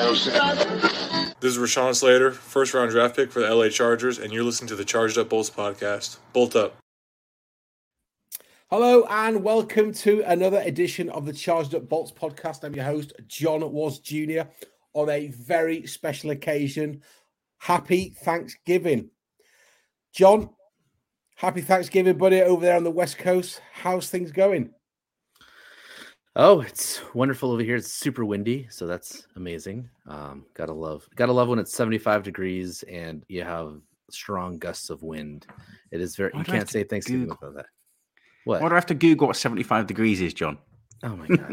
This is Rashawn Slater, first-round draft pick for the LA Chargers, and you're listening to the Charged Up Bolts podcast. Bolt up. Hello and welcome to another edition of the Charged Up Bolts podcast. I'm your host, John Was Jr., on a very special occasion. Happy Thanksgiving. John, happy Thanksgiving, buddy, over there on the West Coast. How's things going? Oh, it's wonderful over here. It's super windy, so that's amazing. Gotta love when it's 75 degrees and you have strong gusts of wind. It is very. You can't say Thanksgiving without that. What? Why do I have to Google what 75 degrees is, John? Oh, my God.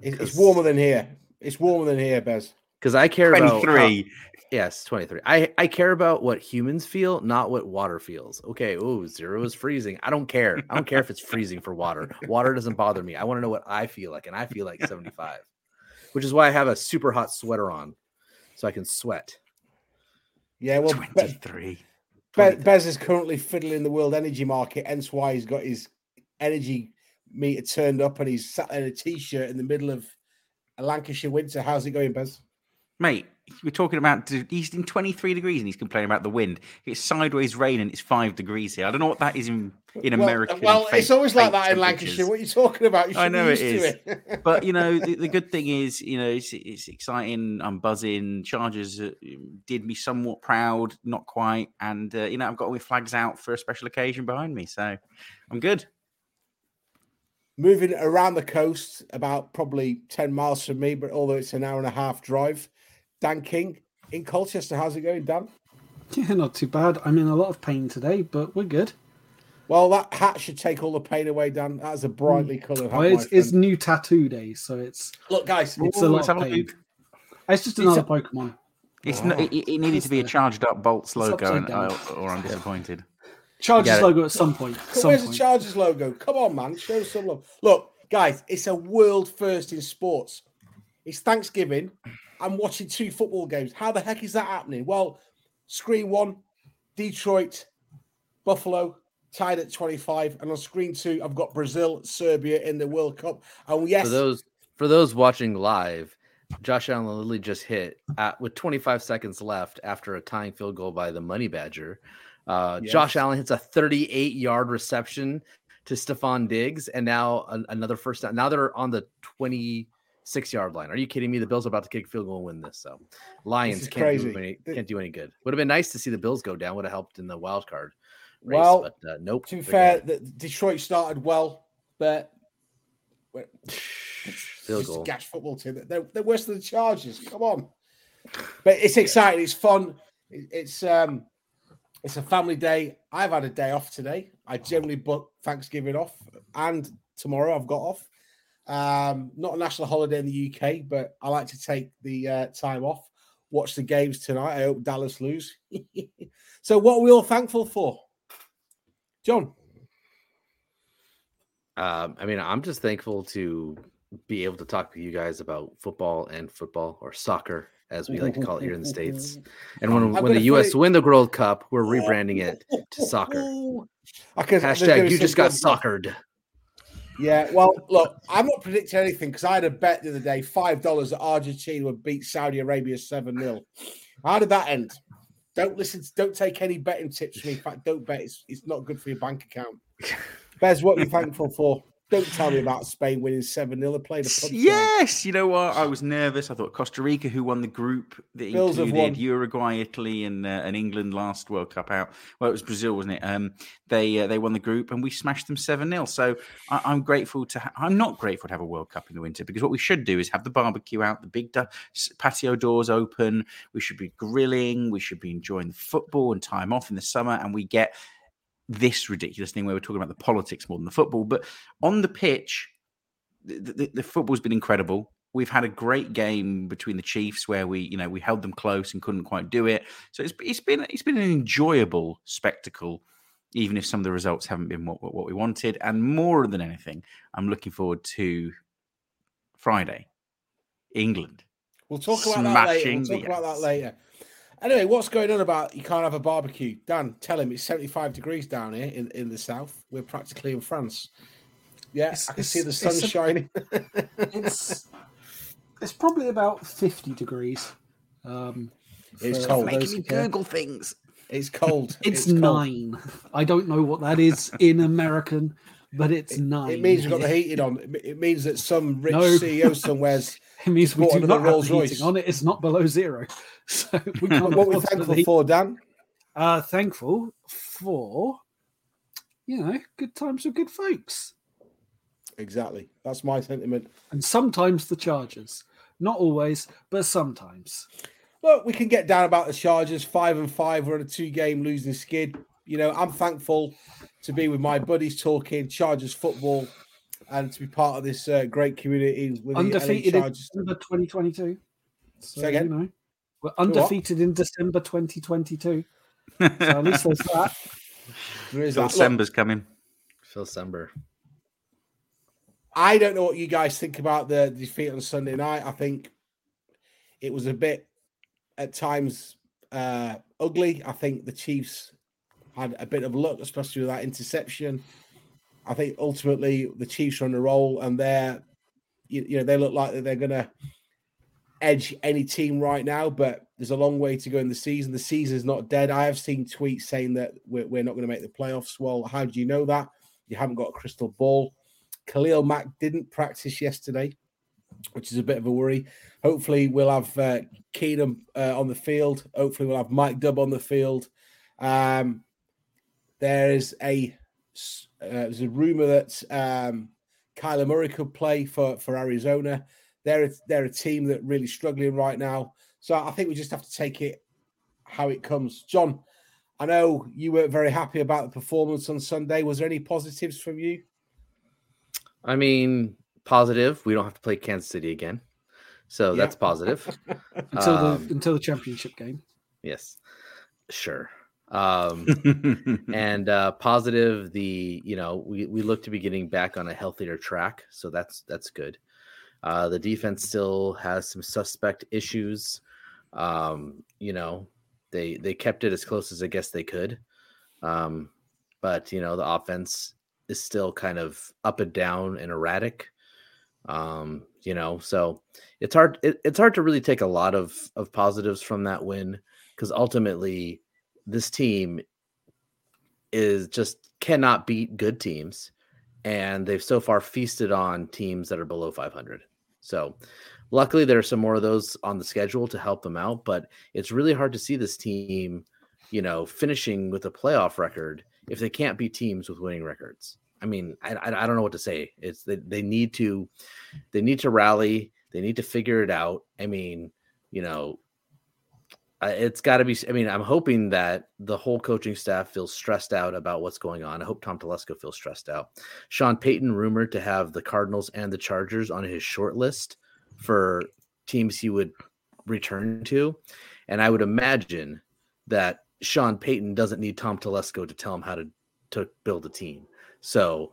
It's warmer than here. It's warmer than here, Bez. Because I care 23. About... 23. Yes, 23. I care about what humans feel, not what water feels. Okay, ooh, 0 is freezing. I don't care. I don't care if it's freezing for water. Water doesn't bother me. I want to know what I feel like, and I feel like 75, which is why I have a super hot sweater on, so I can sweat. Yeah, well... 23. Bez is currently fiddling the world energy market, hence why he's got his... energy meter turned up and he's sat in a t-shirt in the middle of a Lancashire winter. How's it going, Bez? Mate, we're talking about he's in 23 degrees and he's complaining about the wind. It's sideways rain and it's 5 degrees here. I don't know what that is in America. Well, it's always like that in Lancashire. What are you talking about? I know it is. But, you know, the good thing is, you know, it's exciting. I'm buzzing. Chargers did me somewhat proud, not quite. And, you know, I've got all my flags out for a special occasion behind me. So I'm good. Moving around the coast, about probably 10 miles from me, but although it's an hour and a half drive, Dan King in Colchester. How's it going, Dan? Yeah, not too bad. I'm in a lot of pain today, but we're good. Well, that hat should take all the pain away, Dan. That's a brightly coloured hat. It's new tattoo day, so it's... Look, guys, it's a lot of pain. It's just another Pokemon. It needed to be a Charged Up Bolts logo, or I'm disappointed. Chargers logo at some point. Where's the Chargers logo? Come on, man. Show some love. Look, guys, it's a world first in sports. It's Thanksgiving. I'm watching 2 football games. How the heck is that happening? Well, screen 1, Detroit, Buffalo, tied at 25. And on screen 2, I've got Brazil, Serbia in the World Cup. And yes... For those watching live, Josh Allen literally just hit with 25 seconds left after a tying field goal by the Money Badger. Yes. Josh Allen hits a 38-yard reception to Stephon Diggs, and now another first down. Now they're on the 26-yard line. Are you kidding me? The Bills are about to kick a field goal and win this. So Lions can't do any good. Would have been nice to see the Bills go down. Would have helped in the wild card race, but nope. To be fair, Detroit started well, but field goal. Gash football team. They're worse than the Chargers. Come on. But it's exciting. It's fun. It's a family day. I've had a day off today. I generally book Thanksgiving off, and tomorrow I've got off. Not a national holiday in the UK, but I like to take the time off, watch the games tonight. I hope Dallas lose. So what are we all thankful for? John? I mean, I'm just thankful to be able to talk to you guys about football or soccer, as we like to call it here in the States. And when the U.S. win the World Cup, we're rebranding it to soccer. # you just got soccered. Yeah, well, look, I'm not predicting anything because I had a bet the other day, $5 that Argentina would beat Saudi Arabia 7-0. How did that end? Don't take any betting tips from me. In fact, don't bet. It's not good for your bank account. Bez, what are you thankful for? Don't tell me about Spain winning 7-0. They played a punch. Yes, you know what? I was nervous. I thought Costa Rica, who won the group that Bills included Uruguay, Italy, and England last World Cup out. Well, it was Brazil, wasn't it? They won the group, and we smashed them 7-0. So I'm grateful to. I'm not grateful to have a World Cup in the winter, because what we should do is have the barbecue out, the big patio doors open. We should be grilling. We should be enjoying the football and time off in the summer, and we get this ridiculous thing where we're talking about the politics more than the football. But on the pitch, the football's been incredible. We've had a great game between the Chiefs where we held them close and couldn't quite do it. So it's been an enjoyable spectacle, even if some of the results haven't been what we wanted. And more than anything, I'm looking forward to Friday, England. We'll talk about that later. Anyway, what's going on about you can't have a barbecue? Dan, tell him it's 75 degrees down here in the south. We're practically in France. Yeah, I can see the sun shining. It's probably about 50 degrees. It's cold. Making me Google things. It's cold. It's cold. 9. I don't know what that is in American, but it's 9. It means you've got the heating on. It means that some rich CEO somewhere's. It means we do not have the heating on it. It's not below 0. So we can't. What we're thankful for, Dan? Thankful for, good times with good folks. Exactly. That's my sentiment. And sometimes the Chargers. Not always, but sometimes. Look, we can get down about the Chargers. 5-5. We're on a 2-game losing skid. I'm thankful to be with my buddies talking Chargers football and to be part of this great community with undefeated the LA Chargers. In December 2022. So, say again? We're undefeated in December 2022. So at least there's that. There is that. December's coming. December. I don't know what you guys think about the defeat on Sunday night. I think it was a bit, at times, ugly. I think the Chiefs had a bit of luck, especially with that interception. I think ultimately the Chiefs are on a roll, and they look like they're going to edge any team right now. But there's a long way to go in the season. The season's not dead. I have seen tweets saying that we're not going to make the playoffs. Well, how do you know that? You haven't got a crystal ball. Khalil Mack didn't practice yesterday, which is a bit of a worry. Hopefully we'll have Keenum on the field. Hopefully we'll have Mike Dubb on the field. There's a rumor that Kyler Murray could play for Arizona. They're a team that really struggling right now. So I think we just have to take it how it comes. John, I know you weren't very happy about the performance on Sunday. Was there any positives from you? I mean, positive. We don't have to play Kansas City again. So that's positive. until the championship game. Yes, sure. And positive, we look to be getting back on a healthier track. So that's good. The defense still has some suspect issues. They kept it as close as I guess they could. But the offense is still kind of up and down and erratic. So it's hard. It's hard to really take a lot of positives from that win, because ultimately this team is just cannot beat good teams, and they've so far feasted on teams that are below 500. So luckily there are some more of those on the schedule to help them out, but it's really hard to see this team, finishing with a playoff record if they can't beat teams with winning records. I mean, I don't know what to say. It's they need to rally. They need to figure it out. I mean, it's got to be. I mean, I'm hoping that the whole coaching staff feels stressed out about what's going on. I hope Tom Telesco feels stressed out. Sean Payton rumored to have the Cardinals and the Chargers on his short list for teams he would return to, and I would imagine that Sean Payton doesn't need Tom Telesco to tell him how to build a team. So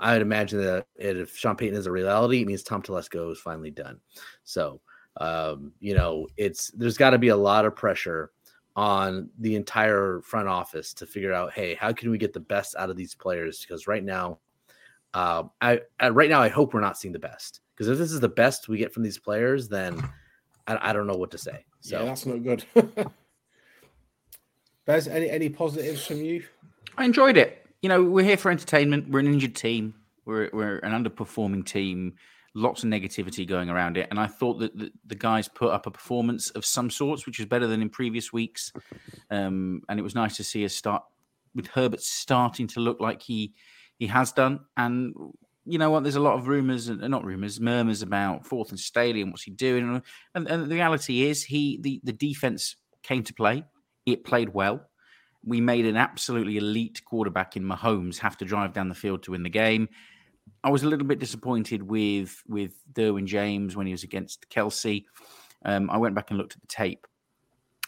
I would imagine that if Sean Payton is a reality, it means Tom Telesco is finally done. So, there's got to be a lot of pressure on the entire front office to figure out, hey, how can we get the best out of these players? Because right now, I hope we're not seeing the best. Because if this is the best we get from these players, then I don't know what to say. So yeah, that's not good. Bez, any positives from you? I enjoyed it. We're here for entertainment. We're an injured team. We're an underperforming team. Lots of negativity going around it. And I thought that the guys put up a performance of some sorts, which was better than in previous weeks. And it was nice to see us start with Herbert starting to look like he has done. And you know what? There's a lot of murmurs about Fourth and Staley and what's he doing. And the reality is the defense came to play. It played well. We made an absolutely elite quarterback in Mahomes have to drive down the field to win the game. I was a little bit disappointed with Derwin James when he was against Kelsey. I went back and looked at the tape,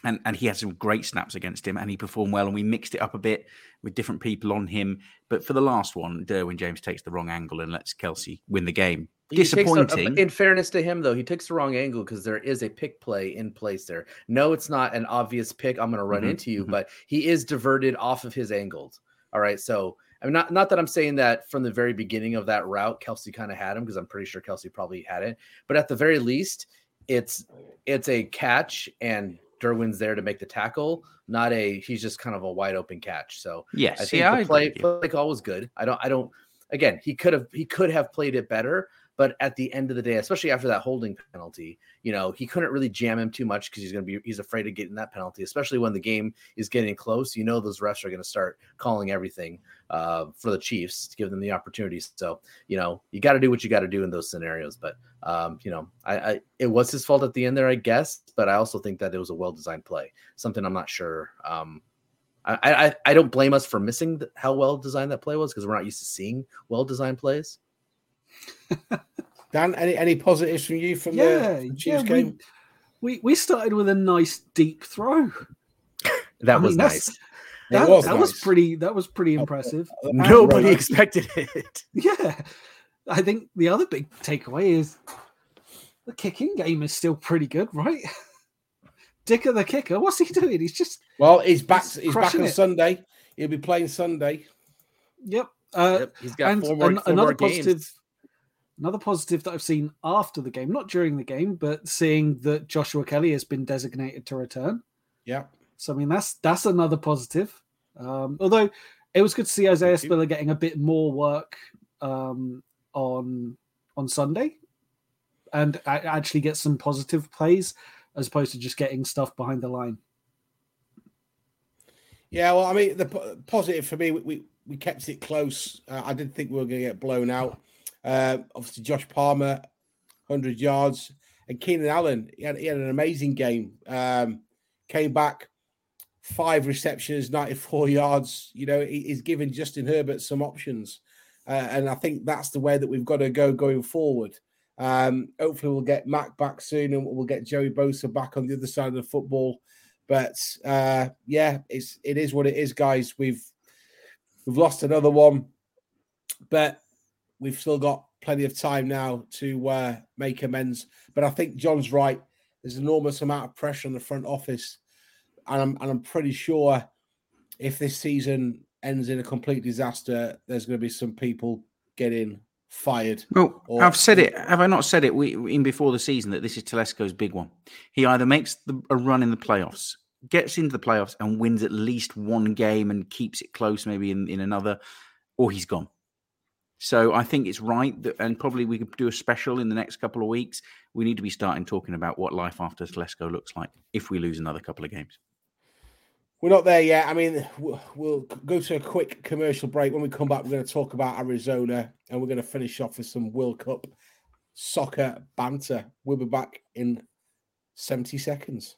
and he had some great snaps against him, and he performed well, and we mixed it up a bit with different people on him. But for the last one, Derwin James takes the wrong angle and lets Kelsey win the game. Disappointing. In fairness to him, though, he takes the wrong angle because there is a pick play in place there. No, it's not an obvious pick. I'm going to run into you, but he is diverted off of his angles. All right. So I mean, not that I'm saying that from the very beginning of that route, Kelsey kind of had him, because I'm pretty sure Kelsey probably had it. But at the very least, it's a catch and Derwin's there to make the tackle, not a he's just kind of a wide open catch. So yes, I think the play call was good. I don't again, he could have played it better, but at the end of the day, especially after that holding penalty, you know, he couldn't really jam him too much because he's afraid of getting that penalty, especially when the game is getting close. You know, those refs are going to start calling everything for the Chiefs to give them the opportunities. So, you know, you got to do what you got to do in those scenarios. But, you know, it was his fault at the end there, I guess. But I also think that it was a well-designed play, something I'm not sure. I don't blame us for missing how well-designed that play was because we're not used to seeing well-designed plays. Dan, any positives from you from the Chiefs game? We started with a nice deep throw. That was pretty impressive. Nobody expected it. Yeah. I think the other big takeaway is the kicking game is still pretty good, right? Dicker the kicker, what's he doing? He's back on Sunday. He'll be playing Sunday. Yep. He's got four more games. Another positive that I've seen after the game, not during the game, but seeing that Joshua Kelly has been designated to return. Yeah. So, I mean, that's another positive. Although it was good to see Isaiah Spiller getting a bit more work on Sunday and actually get some positive plays as opposed to just getting stuff behind the line. Yeah, well, I mean, the positive for me, we kept it close. I didn't think we were going to get blown out. Obviously, Josh Palmer, 100 yards, and Keenan Allen. He had an amazing game. Came back, 5 receptions, 94 yards. You know, he's given Justin Herbert some options, and I think that's the way that we've got to go going forward. Hopefully, we'll get Mac back soon, and we'll get Joey Bosa back on the other side of the football. But it is what it is, guys. We've lost another one, but we've still got plenty of time now to make amends. But I think John's right. There's an enormous amount of pressure on the front office. And I'm pretty sure if this season ends in a complete disaster, there's going to be some people getting fired. Well, I've said it. Have I not said it in before the season that this is Telesco's big one? He either makes a run in the playoffs, gets into the playoffs and wins at least one game and keeps it close maybe in another, or he's gone. So I think it's right that, and probably we could do a special in the next couple of weeks. We need to be starting talking about what life after Telesco looks like if we lose another couple of games. We're not there yet. I mean, we'll go to a quick commercial break. When we come back, we're going to talk about Arizona and we're going to finish off with some World Cup soccer banter. We'll be back in 70 seconds.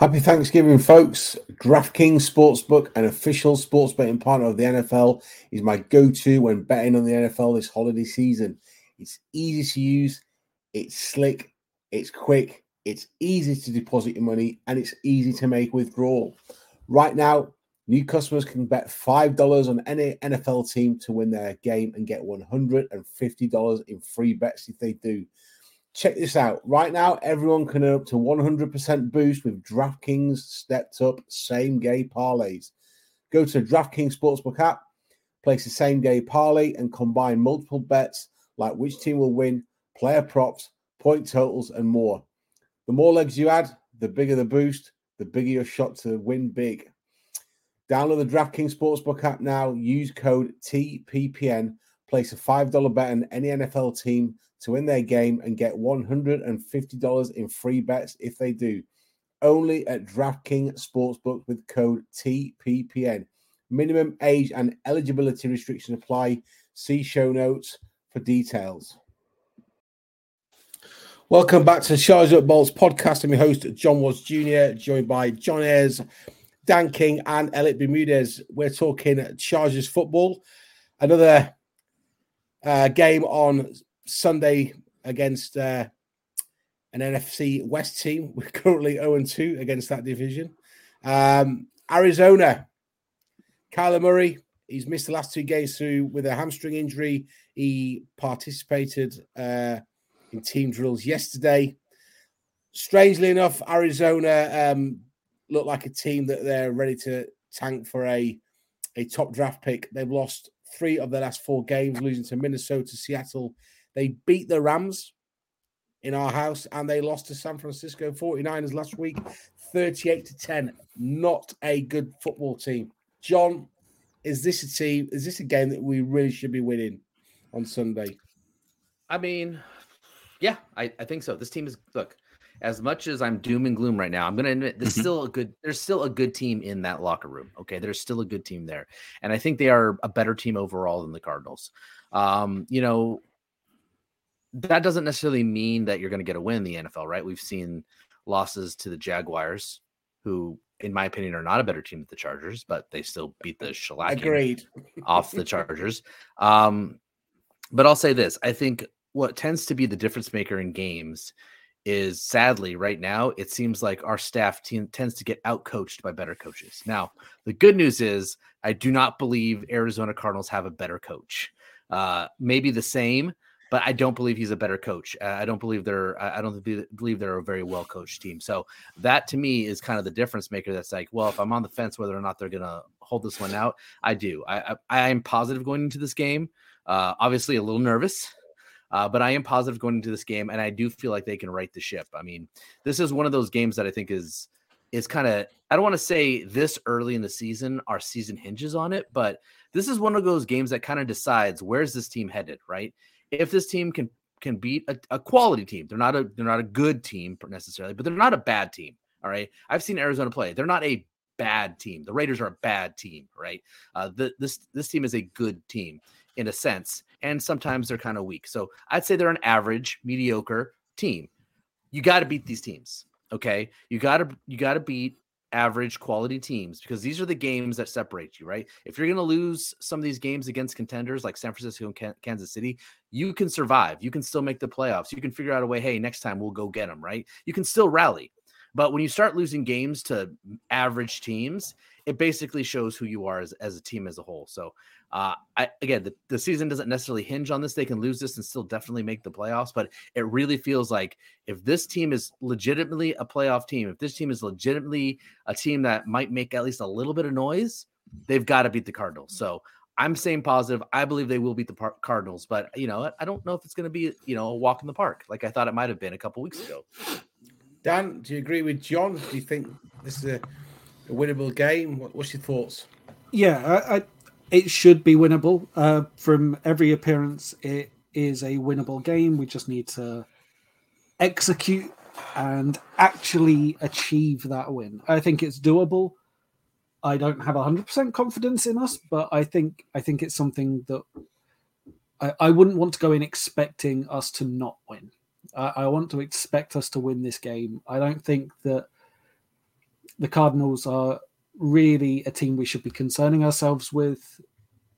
Happy Thanksgiving, folks. DraftKings Sportsbook, an official sports betting partner of the NFL, is my go-to when betting on the NFL this holiday season. It's easy to use, it's slick, it's quick, it's easy to deposit your money, and it's easy to make withdrawal. Right now, new customers can bet $5 on any NFL team to win their game and get $150 in free bets if they do. Check this out. Right now, everyone can earn up to 100% boost with DraftKings stepped up same-day parlays. Go to DraftKings Sportsbook app, place a same-day parlay, and combine multiple bets like which team will win, player props, point totals, and more. The more legs you add, the bigger the boost, the bigger your shot to win big. Download the DraftKings Sportsbook app now. Use code TPPN. Place a $5 bet on any NFL team to win their game and get $150 in free bets if they do. Only at DraftKings Sportsbook with code TPPN. Minimum age and eligibility restrictions apply. See show notes for details. Welcome back to Charged Up Bolts podcast. I'm your host, John Watts Jr., joined by John Ayres, Dan King, and Elliot Bermudez. We're talking Chargers football. Another game on Sunday against an NFC West team. We're currently 0-2 against that division. Arizona, Kyler Murray, he's missed the last 2 games with a hamstring injury. He participated in team drills yesterday. Strangely enough, Arizona look like a team that they're ready to tank for a top draft pick. They've lost 3 of their last 4 games, losing to Minnesota, Seattle. They beat the Rams in our house, and they lost to San Francisco 49ers last week, 38-10. Not a good football team. John, is this a team? Is this a game that we really should be winning on Sunday? I mean, yeah, I think so. This team is, look, as much as I'm doom and gloom right now, I'm going to admit there's still a good team in that locker room. Okay. There's still a good team there. And I think they are a better team overall than the Cardinals. You know, that doesn't necessarily mean that you're going to get a win in the NFL, right? We've seen losses to the Jaguars, who, in my opinion, are not a better team than the Chargers, but they still beat the shellacking off the Chargers. But I'll say this. I think what tends to be the difference maker in games is, sadly, right now, it seems like our staff team tends to get outcoached by better coaches. Now, the good news is I do not believe Arizona Cardinals have a better coach. Maybe the same, but I don't believe he's a better coach. I don't believe they're a very well coached team. So that to me is kind of the difference maker. That's like, well, if I'm on the fence whether or not they're going to hold this one out, I do. I am positive going into this game. Obviously a little nervous, but I am positive going into this game, and I do feel like they can right the ship. I mean, this is one of those games that I think is kind of, I don't want to say this early in the season, our season hinges on it, but this is one of those games that kind of decides where's this team headed, right? If this team can beat a quality team, they're not a good team necessarily, but they're not a bad team. All right. I've seen Arizona play. They're not a bad team. The Raiders are a bad team, right? This team is a good team in a sense, and sometimes they're kind of weak. So I'd say they're an average, mediocre team. You got to beat these teams. Okay. You got to beat average quality teams, because these are the games that separate you, right? If you're going to lose some of these games against contenders like San Francisco and Kansas City, you can survive. You can still make the playoffs. You can figure out a way, hey, next time we'll go get them, right? You can still rally. But when you start losing games to average teams, it basically shows who you are as a team as a whole. So the season doesn't necessarily hinge on this. They can lose this and still definitely make the playoffs, but it really feels like if this team is legitimately a playoff team, if this team is legitimately a team that might make at least a little bit of noise, they've got to beat the Cardinals. So I'm saying positive. I believe they will beat the Cardinals, but you know, I don't know if it's going to be, you know, a walk in the park like I thought it might've been a couple weeks ago. Dan, do you agree with John? Do you think this is a winnable game? What's your thoughts? Yeah, it should be winnable. From every appearance, it is a winnable game. We just need to execute and actually achieve that win. I think it's doable. I don't have 100% confidence in us, but I think it's something that I wouldn't want to go in expecting us to not win. I want to expect us to win this game. I don't think that the Cardinals are really a team we should be concerning ourselves with.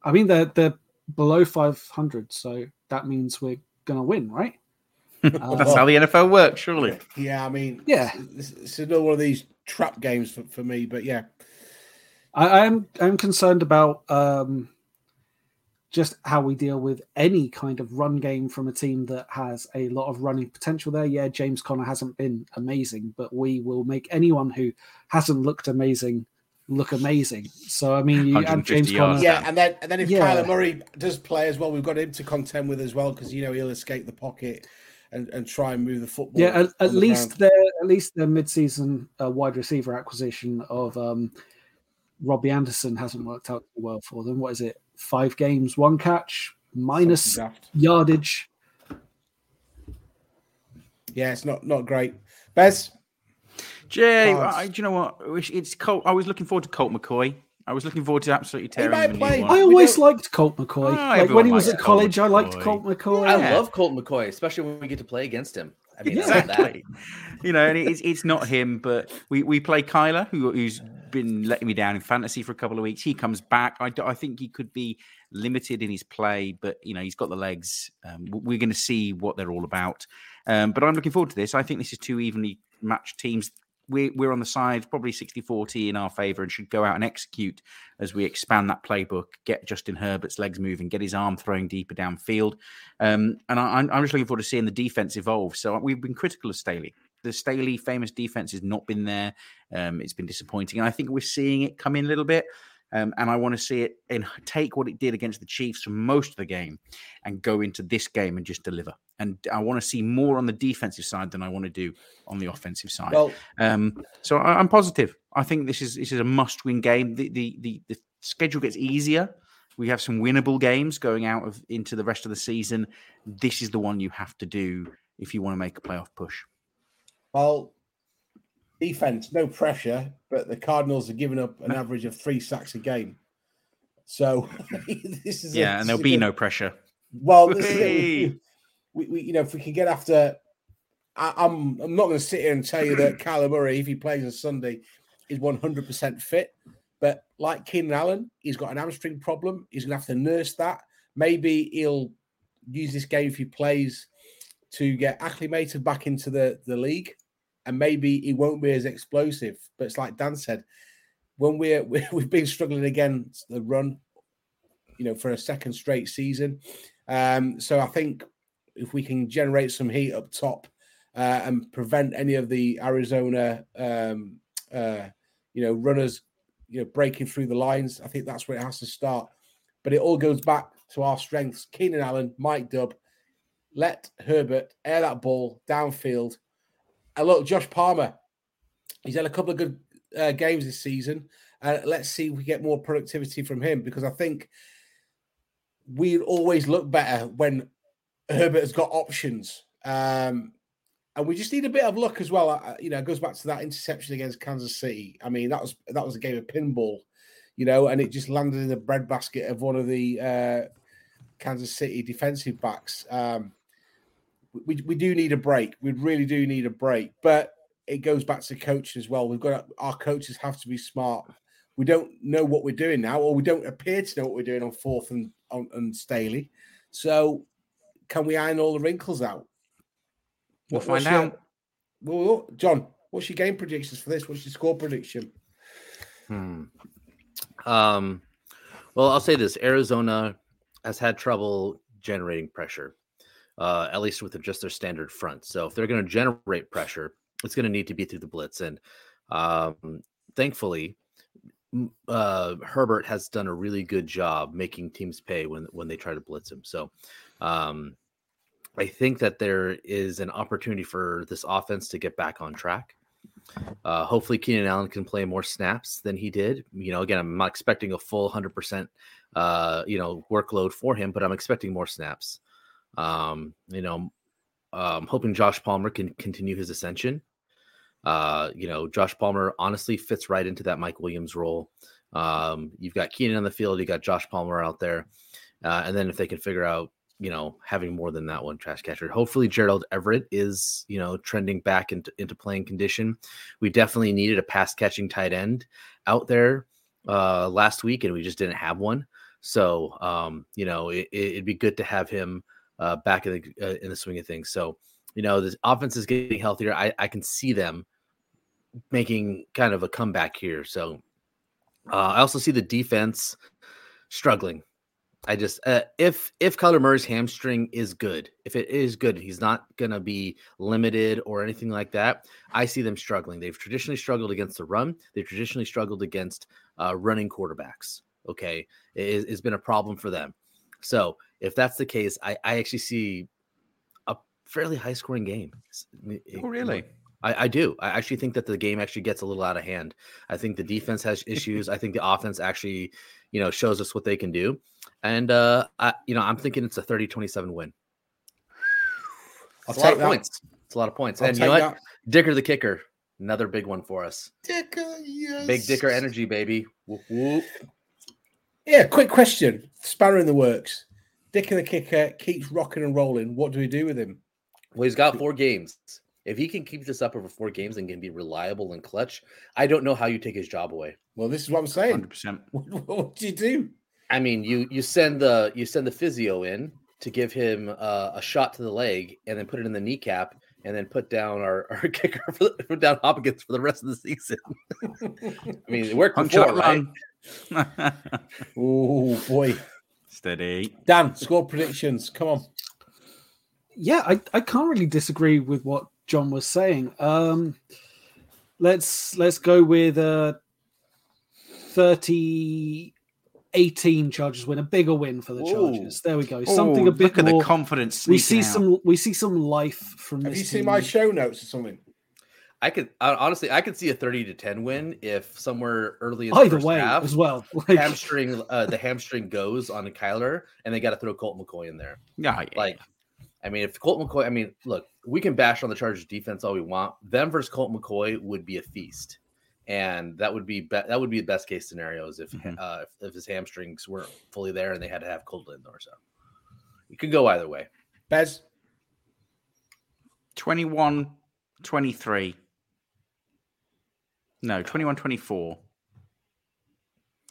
I mean, they're below 500, so that means we're going to win, right? That's how the NFL works, surely. Yeah, I mean, yeah, it's another one of these trap games for me, but yeah. I'm concerned about just how we deal with any kind of run game from a team that has a lot of running potential there. Yeah, James Conner hasn't been amazing, but we will make anyone who hasn't looked amazing look amazing. So, I mean, you add James Conner. Yeah, and then if Kyler Murray does play as well, we've got him to contend with as well, because, you know, he'll escape the pocket and try and move the football. Yeah, at least their mid-season wide receiver acquisition of Robbie Anderson hasn't worked out well for them. What is it? 5 games, 1 catch, minus yardage. Yeah, it's not great. Bez? Jay, do you know what? It's Colt. I was looking forward to Colt McCoy. I was looking forward to absolutely tearing him. I always liked Colt McCoy. When he was at college, I liked Colt McCoy. I love Colt McCoy, especially when we get to play against him. I mean, exactly. That. You know, and it's not him, but we play Kyler, who's been letting me down in fantasy for a couple of weeks. He comes back. I think he could be limited in his play, but, you know, he's got the legs. We're going to see what they're all about. But I'm looking forward to this. I think this is two evenly matched teams. We're on the side, probably 60-40 in our favour, and should go out and execute as we expand that playbook, get Justin Herbert's legs moving, get his arm throwing deeper downfield. And I'm just looking forward to seeing the defence evolve. So we've been critical of Staley. The Staley famous defense has not been there. It's been disappointing. And I think we're seeing it come in a little bit. And I want to see it and take what it did against the Chiefs for most of the game and go into this game and just deliver. And I want to see more on the defensive side than I want to do on the offensive side. Well, so I'm positive. I think this is a must-win game. The schedule gets easier. We have some winnable games going out of into the rest of the season. This is the one you have to do if you want to make a playoff push. Well, defense, no pressure, but the Cardinals are giving up an average of 3 sacks a game. So this is and there'll be no pressure. Well, this is we you know, if we can get after, I'm not going to sit here and tell you that Kyler Murray, if he plays on Sunday, is 100% fit. But like Keenan Allen, he's got an hamstring problem. He's going to have to nurse that. Maybe he'll use this game if he plays to get acclimated back into the league. And maybe he won't be as explosive. But it's like Dan said, when we've been struggling against the run, you know, for a second straight season. So I think if we can generate some heat up top and prevent any of the Arizona, runners, breaking through the lines, I think that's where it has to start. But it all goes back to our strengths. Keenan Allen, Mike Dubb, let Herbert air that ball downfield. And look, Josh Palmer, he's had a couple of good games this season. Let's see if we get more productivity from him, because I think we always look better when Herbert's got options. And we just need a bit of luck as well. It goes back to that interception against Kansas City. I mean, that was a game of pinball, and it just landed in the breadbasket of one of the Kansas City defensive backs. We do need a break. We really do need a break. But it goes back to coaching as well. Our coaches have to be smart. We don't know what we're doing now, or we don't appear to know what we're doing on fourth and Staley. So can we iron all the wrinkles out? We'll find out. Well, John, what's your game predictions for this? What's your score prediction? Well, I'll say this. Arizona has had trouble generating pressure. At least with just their standard front. So if they're going to generate pressure, it's going to need to be through the blitz. And thankfully, Herbert has done a really good job making teams pay when they try to blitz him. So I think that there is an opportunity for this offense to get back on track. Hopefully Keenan Allen can play more snaps than he did. Again, I'm not expecting a full 100% workload for him, but I'm expecting more snaps. Hoping Josh Palmer can continue his ascension. Josh Palmer honestly fits right into that Mike Williams role. You've got Keenan on the field, you got Josh Palmer out there. And then if they can figure out, having more than that one trash catcher, hopefully Gerald Everett is, trending back into playing condition. We definitely needed a pass catching tight end out there, last week, and we just didn't have one. So, it'd be good to have him, back in the swing of things. So, this offense is getting healthier. I can see them making kind of a comeback here. So I also see the defense struggling. I just if Kyler Murray's hamstring is good, if it is good, he's not going to be limited or anything like that. I see them struggling. They've traditionally struggled against the run. They've traditionally struggled against running quarterbacks. Okay, it's been a problem for them. So if that's the case, I actually see a fairly high-scoring game. Oh, really? I do. I actually think that the game actually gets a little out of hand. I think the defense has issues. I think the offense actually, shows us what they can do. And, I'm thinking it's a 30-27 win. I'll take that. It's a lot of points. And you know what? Dicker the kicker. Another big one for us. Dicker, yes. Big Dicker energy, baby. Whoop, whoop. Yeah, quick question. Spanner in the works. Dicker the kicker keeps rocking and rolling. What do we do with him? Well, he's got 4 games. If he can keep this up over 4 games and can be reliable and clutch, I don't know how you take his job away. Well, this is what I'm saying. 100%. What do you do? I mean, you send the physio in to give him a shot to the leg, and then put it in the kneecap, and then put down our kicker put down Hopkins for the rest of the season. I mean, it worked before, right? Oh boy, steady. Dan, score predictions. Come on. Yeah, I can't really disagree with what John was saying. Let's go with 18 Chargers win, a bigger win for the Chargers. There we go. Something a bit look at more. The confidence. We see some life from this. Have you seen my show notes or something? I could see a 30-10 win if somewhere early in the first half as well. The hamstring goes on Kyler, and they got to throw Colt McCoy in there. If Colt McCoy, look, we can bash on the Chargers defense all we want. Them versus Colt McCoy would be a feast. And that would be the best case scenario is if his hamstrings weren't fully there and they had to have Colt in there. So it could go either way. Bez. 21-24.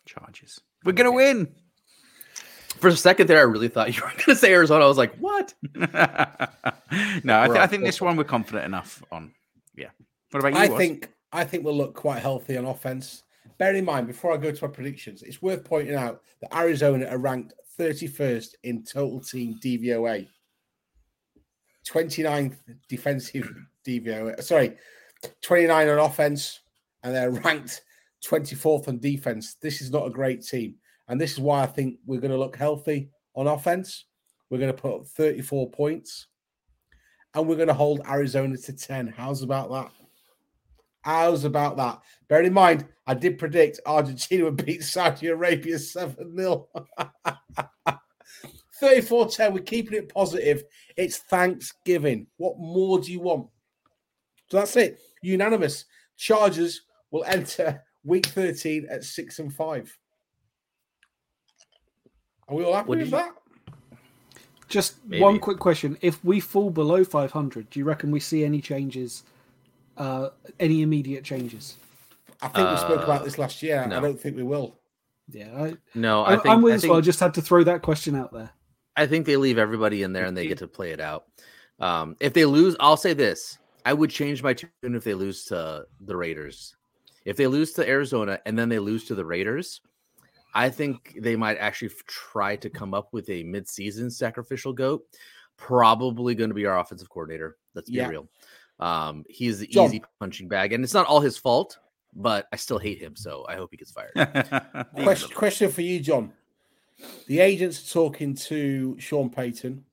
Chargers. We're going to win. For a second there, I really thought you were going to say Arizona. I was like, what? No, I think this one we're confident enough on. Yeah. What about you? I think we'll look quite healthy on offense. Bear in mind, before I go to my predictions, it's worth pointing out that Arizona are ranked 31st in total team DVOA, 29th defensive DVOA. Sorry, 29 on offense, and they're ranked 24th on defense. This is not a great team, and this is why I think we're going to look healthy on offense. We're going to put up 34 points, and we're going to hold Arizona to 10. How's about that? Bear in mind, I did predict Argentina would beat Saudi Arabia 7-0. 34-10, we're keeping it positive. It's Thanksgiving. What more do you want? So that's it. Unanimous. Chargers will enter week 13 at 6-5. Are we all happy with that? Just maybe. One quick question. If we fall below 500, do you reckon we see any changes? Any immediate changes? I think we spoke about this last year. No. I don't think we will. Yeah. I think I just had to throw that question out there. I think they leave everybody in there and they get to play it out. If they lose, I'll say this. I would change my tune if they lose to the Raiders. If they lose to Arizona and then they lose to the Raiders, I think they might actually try to come up with a midseason sacrificial goat. Probably going to be our offensive coordinator. Let's be real. He's the easy punching bag, and it's not all his fault, but I still hate him, so I hope he gets fired. Question for you, John. The agents are talking to Sean Payton,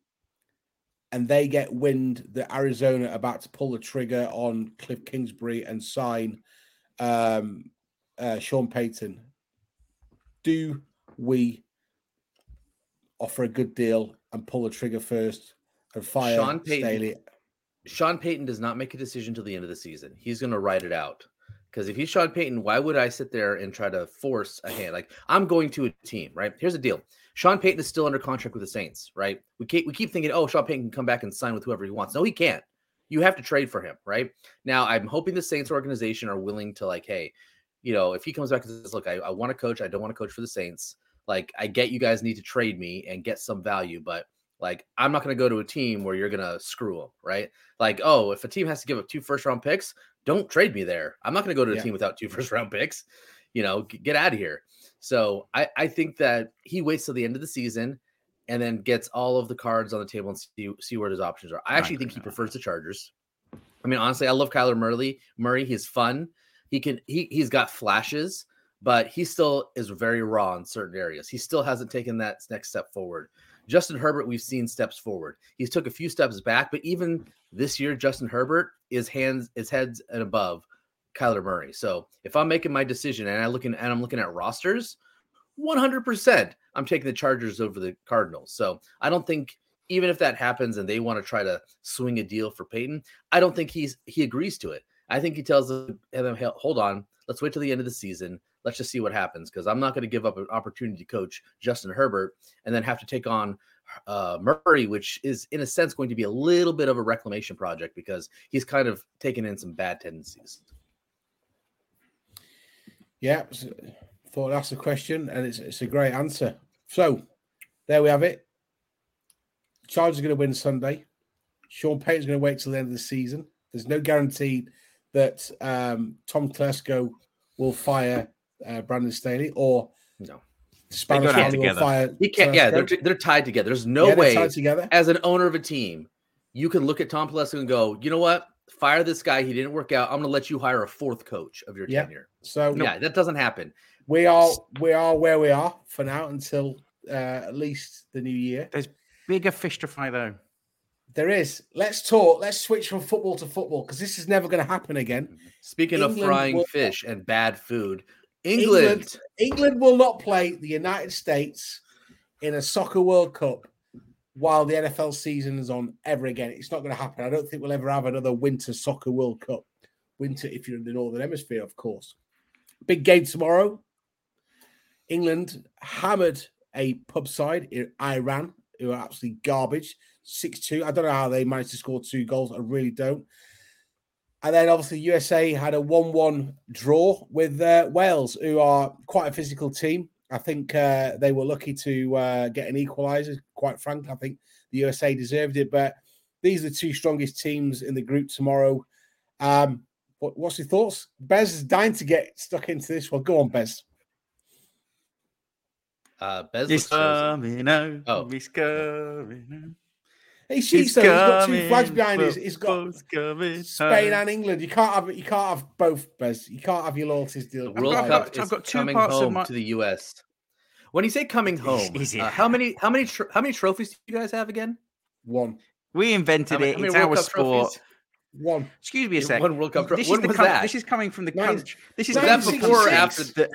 and they get wind that Arizona are about to pull the trigger on Cliff Kingsbury and sign Sean Payton. Do we offer a good deal and pull the trigger first and fire Sean Payton? Staley? Sean Payton does not make a decision till the end of the season. He's going to ride it out. Because if he's Sean Payton, why would I sit there and try to force a hand? Like, I'm going to a team, right? Here's the deal. Sean Payton is still under contract with the Saints, right? We keep thinking, oh, Sean Payton can come back and sign with whoever he wants. No, he can't. You have to trade for him, right? Now, I'm hoping the Saints organization are willing to, like, hey, you know, if he comes back and says, look, I want to coach. I don't want to coach for the Saints. Like, I get you guys need to trade me and get some value, but like, I'm not going to go to a team where you're going to screw them, right? Like, oh, if a team has to give up 2 first-round picks, don't trade me there. I'm not going to go to a team without 2 first-round picks. You know, get out of here. So I think that he waits till the end of the season and then gets all of the cards on the table and see where his options are. I actually think he prefers the Chargers. I mean, honestly, I love Kyler Murray. He's fun. He's got flashes, but he still is very raw in certain areas. He still hasn't taken that next step forward. Justin Herbert, we've seen steps forward. He's took a few steps back, but even this year, Justin Herbert is heads and above Kyler Murray. So if I'm making my decision and I'm looking at rosters, 100%, I'm taking the Chargers over the Cardinals. So I don't think, even if that happens and they want to try to swing a deal for Payton, I don't think he agrees to it. I think he tells them, hey, hold on, let's wait till the end of the season. Let's just see what happens, because I'm not going to give up an opportunity to coach Justin Herbert and then have to take on Murray, which is, in a sense, going to be a little bit of a reclamation project because he's kind of taken in some bad tendencies. Yeah, thought that's the question, and it's a great answer. So there we have it. Chargers are going to win Sunday. Sean Payton's going to wait till the end of the season. There's no guarantee that Tom Telesco will fire Brandon Staley, or no, Spanish will fire. He can't. Yeah, they're tied together. There's no way. As an owner of a team, you can look at Tom Telesco and go, you know what? fire this guy. He didn't work out. I'm going to let you hire a fourth coach of your tenure. So yeah, that doesn't happen. We are where we are for now until at least the new year. There's bigger fish to fry though. There is. Let's switch from football to football because this is never going to happen again. Speaking of frying fish and bad food, England will not play the United States in a soccer World Cup while the NFL season is on ever again. It's not going to happen. I don't think we'll ever have another winter soccer World Cup. Winter if you're in the Northern Hemisphere, of course. Big game tomorrow. England hammered a pub side in Iran, who are absolutely garbage. 6-2. I don't know how they managed to score two goals. I really don't. And then, obviously, USA had a 1-1 draw with Wales, who are quite a physical team. I think they were lucky to get an equaliser, quite frankly. I think the USA deserved it. But these are the two strongest teams in the group tomorrow. What's your thoughts? Bez is dying to get stuck into this one. Go on, Bez. Bez is coming out. Oh. He's coming out. Hey, he's got two flags behind his. He's got Spain and England. You can't have both, Bez. You can't have your loyalties deal. The World Cup is coming home to the US. When you say coming home, how many trophies do you guys have again? One. We invented it. It's our sport. One. Excuse me a second. One World Cup trophy. What was that? This is coming from the country. This is before or after the.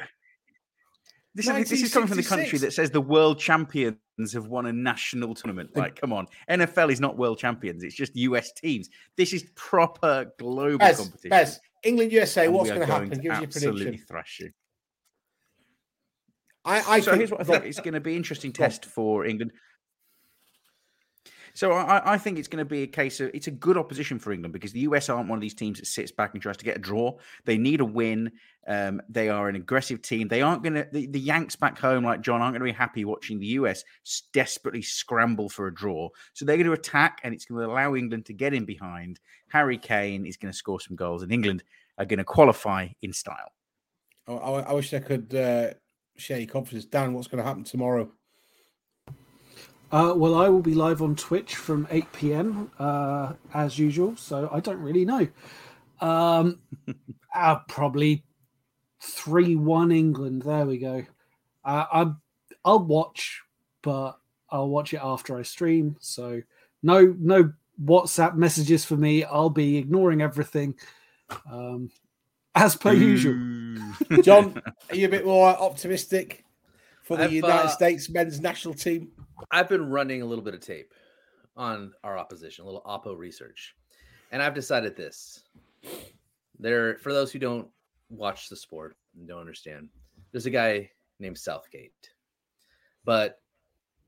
This is coming from the country that says the world champions have won a national tournament. Like, come on. NFL is not world champions. It's just US teams. This is proper global competition. Bez, England, USA, and what's going to happen? Give us your prediction. Absolutely thrash you. So here's what I thought. It's going to be an interesting test for England. So I think it's going to be a case of it's a good opposition for England because the US aren't one of these teams that sits back and tries to get a draw. They need a win. They are an aggressive team. They aren't going to the Yanks back home like John aren't going to be happy watching the US desperately scramble for a draw. So they're going to attack and it's going to allow England to get in behind. Harry Kane is going to score some goals and England are going to qualify in style. Oh, I wish I could share your confidence. Dan, what's going to happen tomorrow? Well, I will be live on Twitch from 8 p.m. As usual, so I don't really know. Probably 3-1 England. There we go. I'll watch, but I'll watch it after I stream. So no WhatsApp messages for me. I'll be ignoring everything as per usual. John, are you a bit more optimistic for the United States men's national team? I've been running a little bit of tape on our opposition, a little oppo research. And I've decided this. For those who don't watch the sport and don't understand, there's a guy named Southgate. But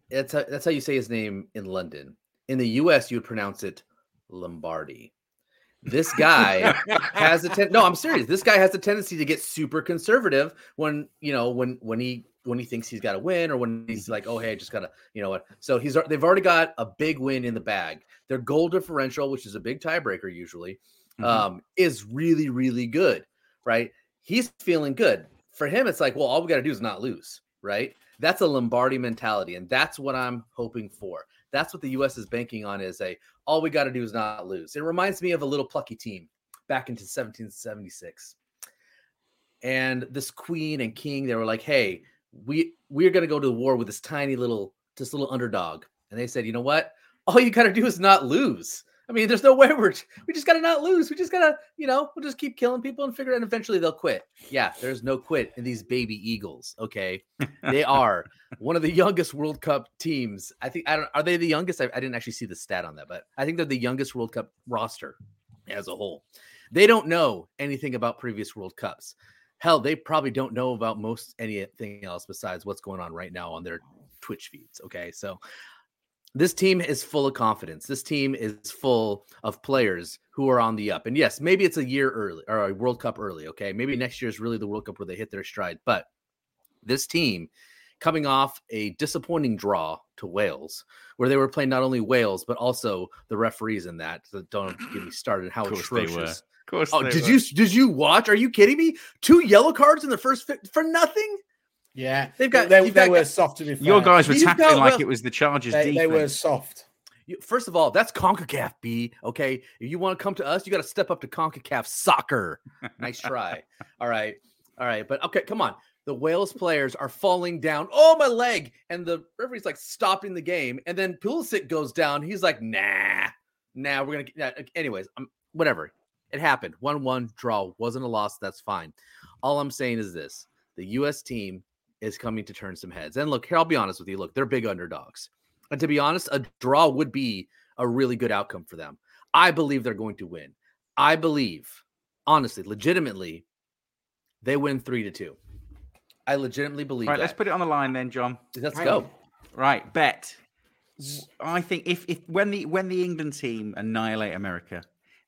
that's how you say his name in London. In the US, you would pronounce it Lombardi. This guy has no, I'm serious. This guy has a tendency to get super conservative when he thinks he's got to win or when he's like, oh, hey, I just got to, you know what? So they've already got a big win in the bag. Their goal differential, which is a big tiebreaker usually, is really, really good, right? He's feeling good. For him, it's like, well, all we got to do is not lose, right? That's a Lombardi mentality, and that's what I'm hoping for. That's what the U.S. is banking on is all we got to do is not lose. It reminds me of a little plucky team back into 1776. And this queen and king, they were like, hey, we're going to go to war with this tiny little, this little underdog. And they said, you know what? All you got to do is not lose. I mean, there's no way we just got to not lose. We just got to, we'll just keep killing people and figure it out. And eventually they'll quit. Yeah, there's no quit in these baby Eagles. Okay. They are one of the youngest World Cup teams. Are they the youngest? I didn't actually see the stat on that, but I think they're the youngest World Cup roster as a whole. They don't know anything about previous World Cups. Hell, they probably don't know about most anything else besides what's going on right now on their Twitch feeds. Okay. So this team is full of confidence. This team is full of players who are on the up. And yes, maybe it's a year early or a World Cup early. Okay. Maybe next year is really the World Cup where they hit their stride. But this team coming off a disappointing draw to Wales, where they were playing not only Wales, but also the referees in that. So don't get me started. How atrocious. They were. Of course. Oh, did you watch? Are you kidding me? 2 yellow cards in the first for nothing? Yeah. They were soft to be fair. Your guys were tackling like it was the Chargers defense. They were soft. First of all, that's CONCACAF, B. Okay, if you want to come to us, you got to step up to CONCACAF soccer. Nice try. All right, but okay, come on. The Wales players are falling down. Oh, my leg! And the referee's like stopping the game. And then Pulisic goes down. He's like, nah. We're gonna. Anyways, whatever. It happened. 1-1 draw wasn't a loss. That's fine. All I'm saying is this: the U.S. team is coming to turn some heads. And look, here, I'll be honest with you. Look, they're big underdogs. And to be honest, a draw would be a really good outcome for them. I believe they're going to win. I believe, honestly, legitimately, they win 3-2. I legitimately believe that. All right, let's put it on the line then, John. Let's go. Right, bet. I think when the England team annihilate America,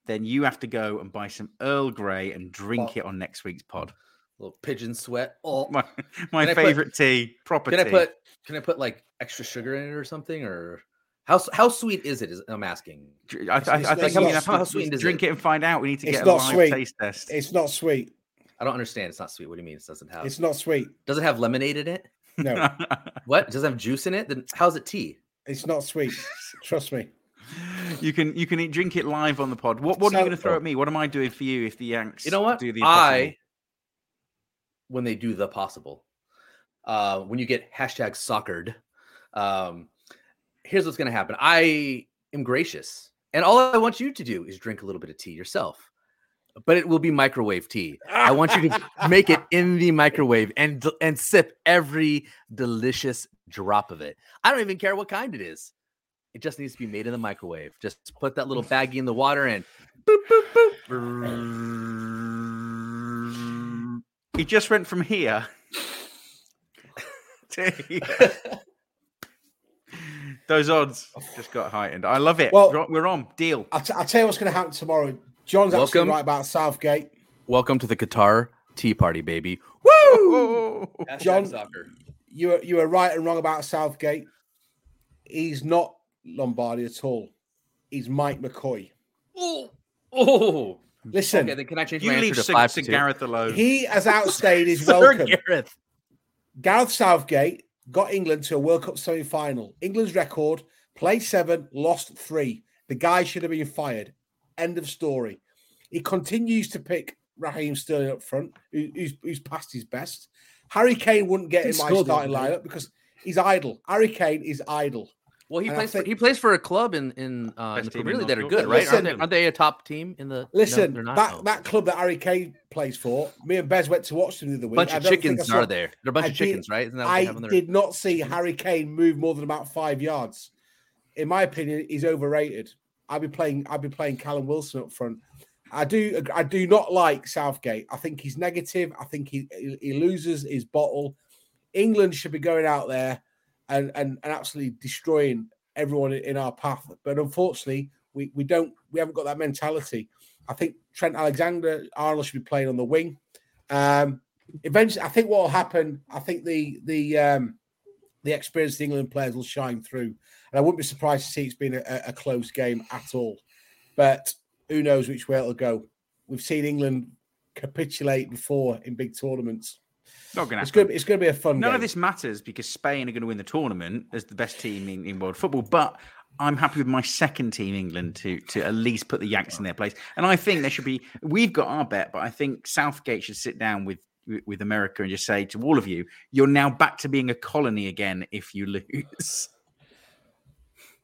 then you have to go and buy some Earl Grey and drink it on next week's pod. A little pigeon sweat. Oh, my favorite tea. Proper tea. Can I put like extra sugar in it or something? Or how sweet is it? I'm asking. I think drink it and find out. We need to get a live taste test. It's not sweet. I don't understand. It's not sweet. What do you mean? It's not sweet. Does it have lemonade in it? No. What? Does it have juice in it? Then how's it tea? It's not sweet. Trust me. You can drink it live on the pod. What are you going to throw at me? What am I doing for you if the Yanks? You know what? Do the when they do the possible, when you get #soccered, here's what's going to happen. I am gracious, and all I want you to do is drink a little bit of tea yourself. But it will be microwave tea. I want you to make it in the microwave and sip every delicious drop of it. I don't even care what kind it is. It just needs to be made in the microwave. Just put that little baggie in the water and boop, boop, boop. He just went from here to here. Those odds just got heightened. I love it. Well, we're on. Deal. I'll tell you what's going to happen tomorrow. John's absolutely right about Southgate. Welcome to the Qatar Tea Party, baby. Woo! John, you were right and wrong about Southgate. He's not Lombardi at all. He's Mike McCoy. Oh, listen. Okay, then can I change my answer to 5 to 2? Gareth alone. He has outstayed his welcome. Gareth Southgate got England to a World Cup semi-final. England's record: played 7, lost 3. The guy should have been fired. End of story. He continues to pick Raheem Sterling up front, who's past his best. Harry Kane wouldn't get in my starting lineup because he's idle. Harry Kane is idle. Well, he plays for a club in the Premier League that are good, right? Listen, aren't they a top team in the? Listen, no, that club that Harry Kane plays for, me and Bez went to watch them the other week. Bunch of chickens are there. They're a bunch of chickens, right? Isn't that what they have on their... I did not see Harry Kane move more than about 5 yards. In my opinion, he's overrated. I'll be playing Callum Wilson up front. I do not like Southgate. I think he's negative. I think he loses his bottle. England should be going out there and absolutely destroying everyone in our path. But unfortunately, we haven't got that mentality. I think Trent Alexander-Arnold should be playing on the wing. Eventually, I think what will happen. I think the experienced England players will shine through. And I wouldn't be surprised to see it's been a close game at all. But who knows which way it'll go. We've seen England capitulate before in big tournaments. Not going to happen. It's going to be a fun game. None of this matters because Spain are going to win the tournament as the best team in world football. But I'm happy with my second team, England, to at least put the Yanks in their place. And I think there should be... We've got our bet, but I think Southgate should sit down with America and just say to all of you, you're now back to being a colony again if you lose.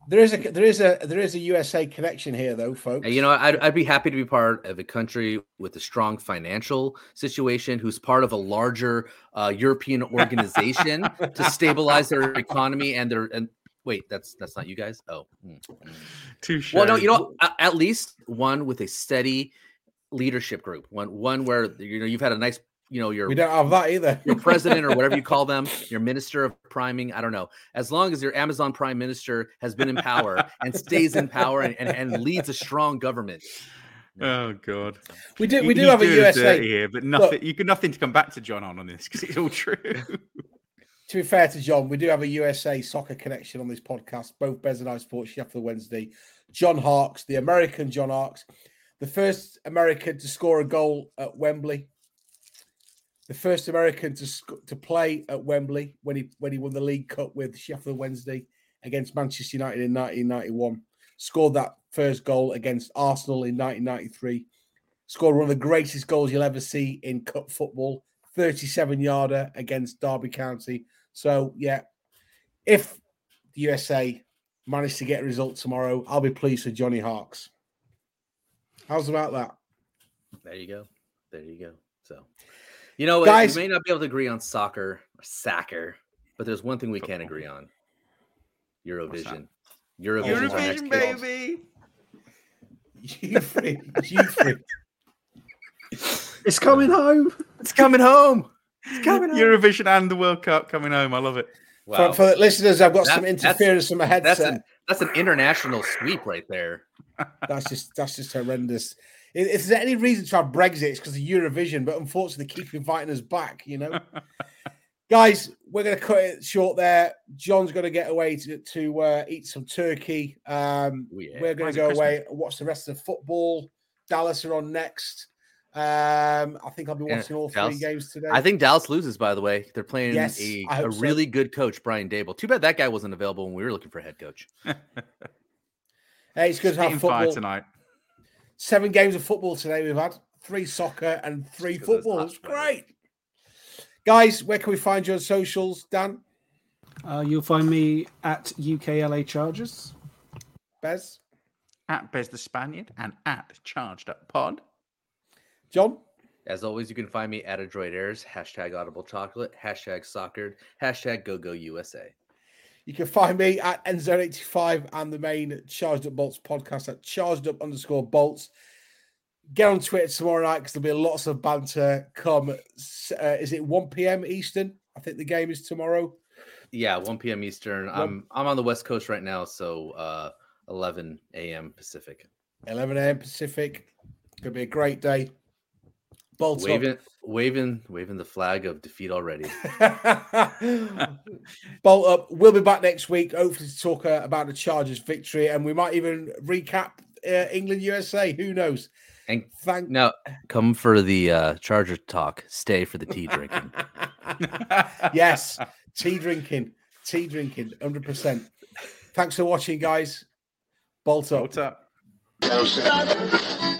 There is a USA connection here, though, folks. You know, I'd be happy to be part of a country with a strong financial situation, who's part of a larger European organization to stabilize their economy and their. And wait, that's not you guys. Oh, touche. Well, no, you know, at least one with a steady leadership group. One where you know you've had a nice. You know, we don't have that either. Your president or whatever you call them, your minister of priming, I don't know. As long as your Amazon prime minister has been in power and stays in power and leads a strong government. Oh God, we do have a USA here, but nothing. Look, you got nothing to come back to John on this because it's all true. To be fair to John, we do have a USA soccer connection on this podcast. Both Bez and I Sports Sheffield Wednesday. John Harkes, the American John Harkes, the first American to score a goal at Wembley. The first American to play at Wembley when he won the League Cup with Sheffield Wednesday against Manchester United in 1991, scored that first goal against Arsenal in 1993, scored one of the greatest goals you'll ever see in cup football, 37-yarder against Derby County. So, yeah, if the USA manage to get a result tomorrow, I'll be pleased for Johnny Harkes. How's about that? There you go. There you go. So, you know, guys, we may not be able to agree on soccer or soccer, but there's one thing we can agree on. Eurovision. Eurovision, baby. You free. It's coming home. It's coming home. It's coming home. Eurovision and the World Cup coming home. I love it. Wow. For listeners, I've got some interference in my headset. That's an international sweep right there. That's just horrendous. If there's any reason to have Brexit, it's because of Eurovision, but unfortunately they keep inviting us back, you know. Guys, we're going to cut it short there. John's going to get away to eat some turkey. We're going to go away and watch the rest of the football. Dallas are on next. I think I'll be watching all three games today. I think Dallas loses, by the way. They're playing a really good coach, Brian Dable. Too bad that guy wasn't available when we were looking for a head coach. Hey, it's good to have football tonight. 7 games of football today we've had. 3 soccer and 3 football. It's great. Guys, where can we find you on socials, Dan? You'll find me at UKLA Chargers. Bez? At Bez the Spaniard and at Charged Up Pod. John? As always, you can find me at Adroit Airs, #AudibleChocolate, #Soccered, #GoGoUSA. You can find me at Endzone85 and the main Charged Up Bolts podcast at chargedup_bolts. Get on Twitter tomorrow night because there'll be lots of banter come, is it 1 p.m. Eastern? I think the game is tomorrow. Yeah, 1 p.m. Eastern. I'm on the West Coast right now, so 11 a.m. Pacific. 11 a.m. Pacific. It's going to be a great day. Bolts waving the flag of defeat already. Bolt up. We'll be back next week, hopefully to talk about the Chargers' victory, and we might even recap England USA. Who knows? And now come for the Charger talk. Stay for the tea drinking. Yes, tea drinking, 100%. Thanks for watching, guys. Bolt up. What's up?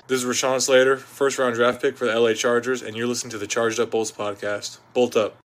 This is Rashawn Slater, first-round draft pick for the LA Chargers, and you're listening to the Charged Up Bolts podcast. Bolt up.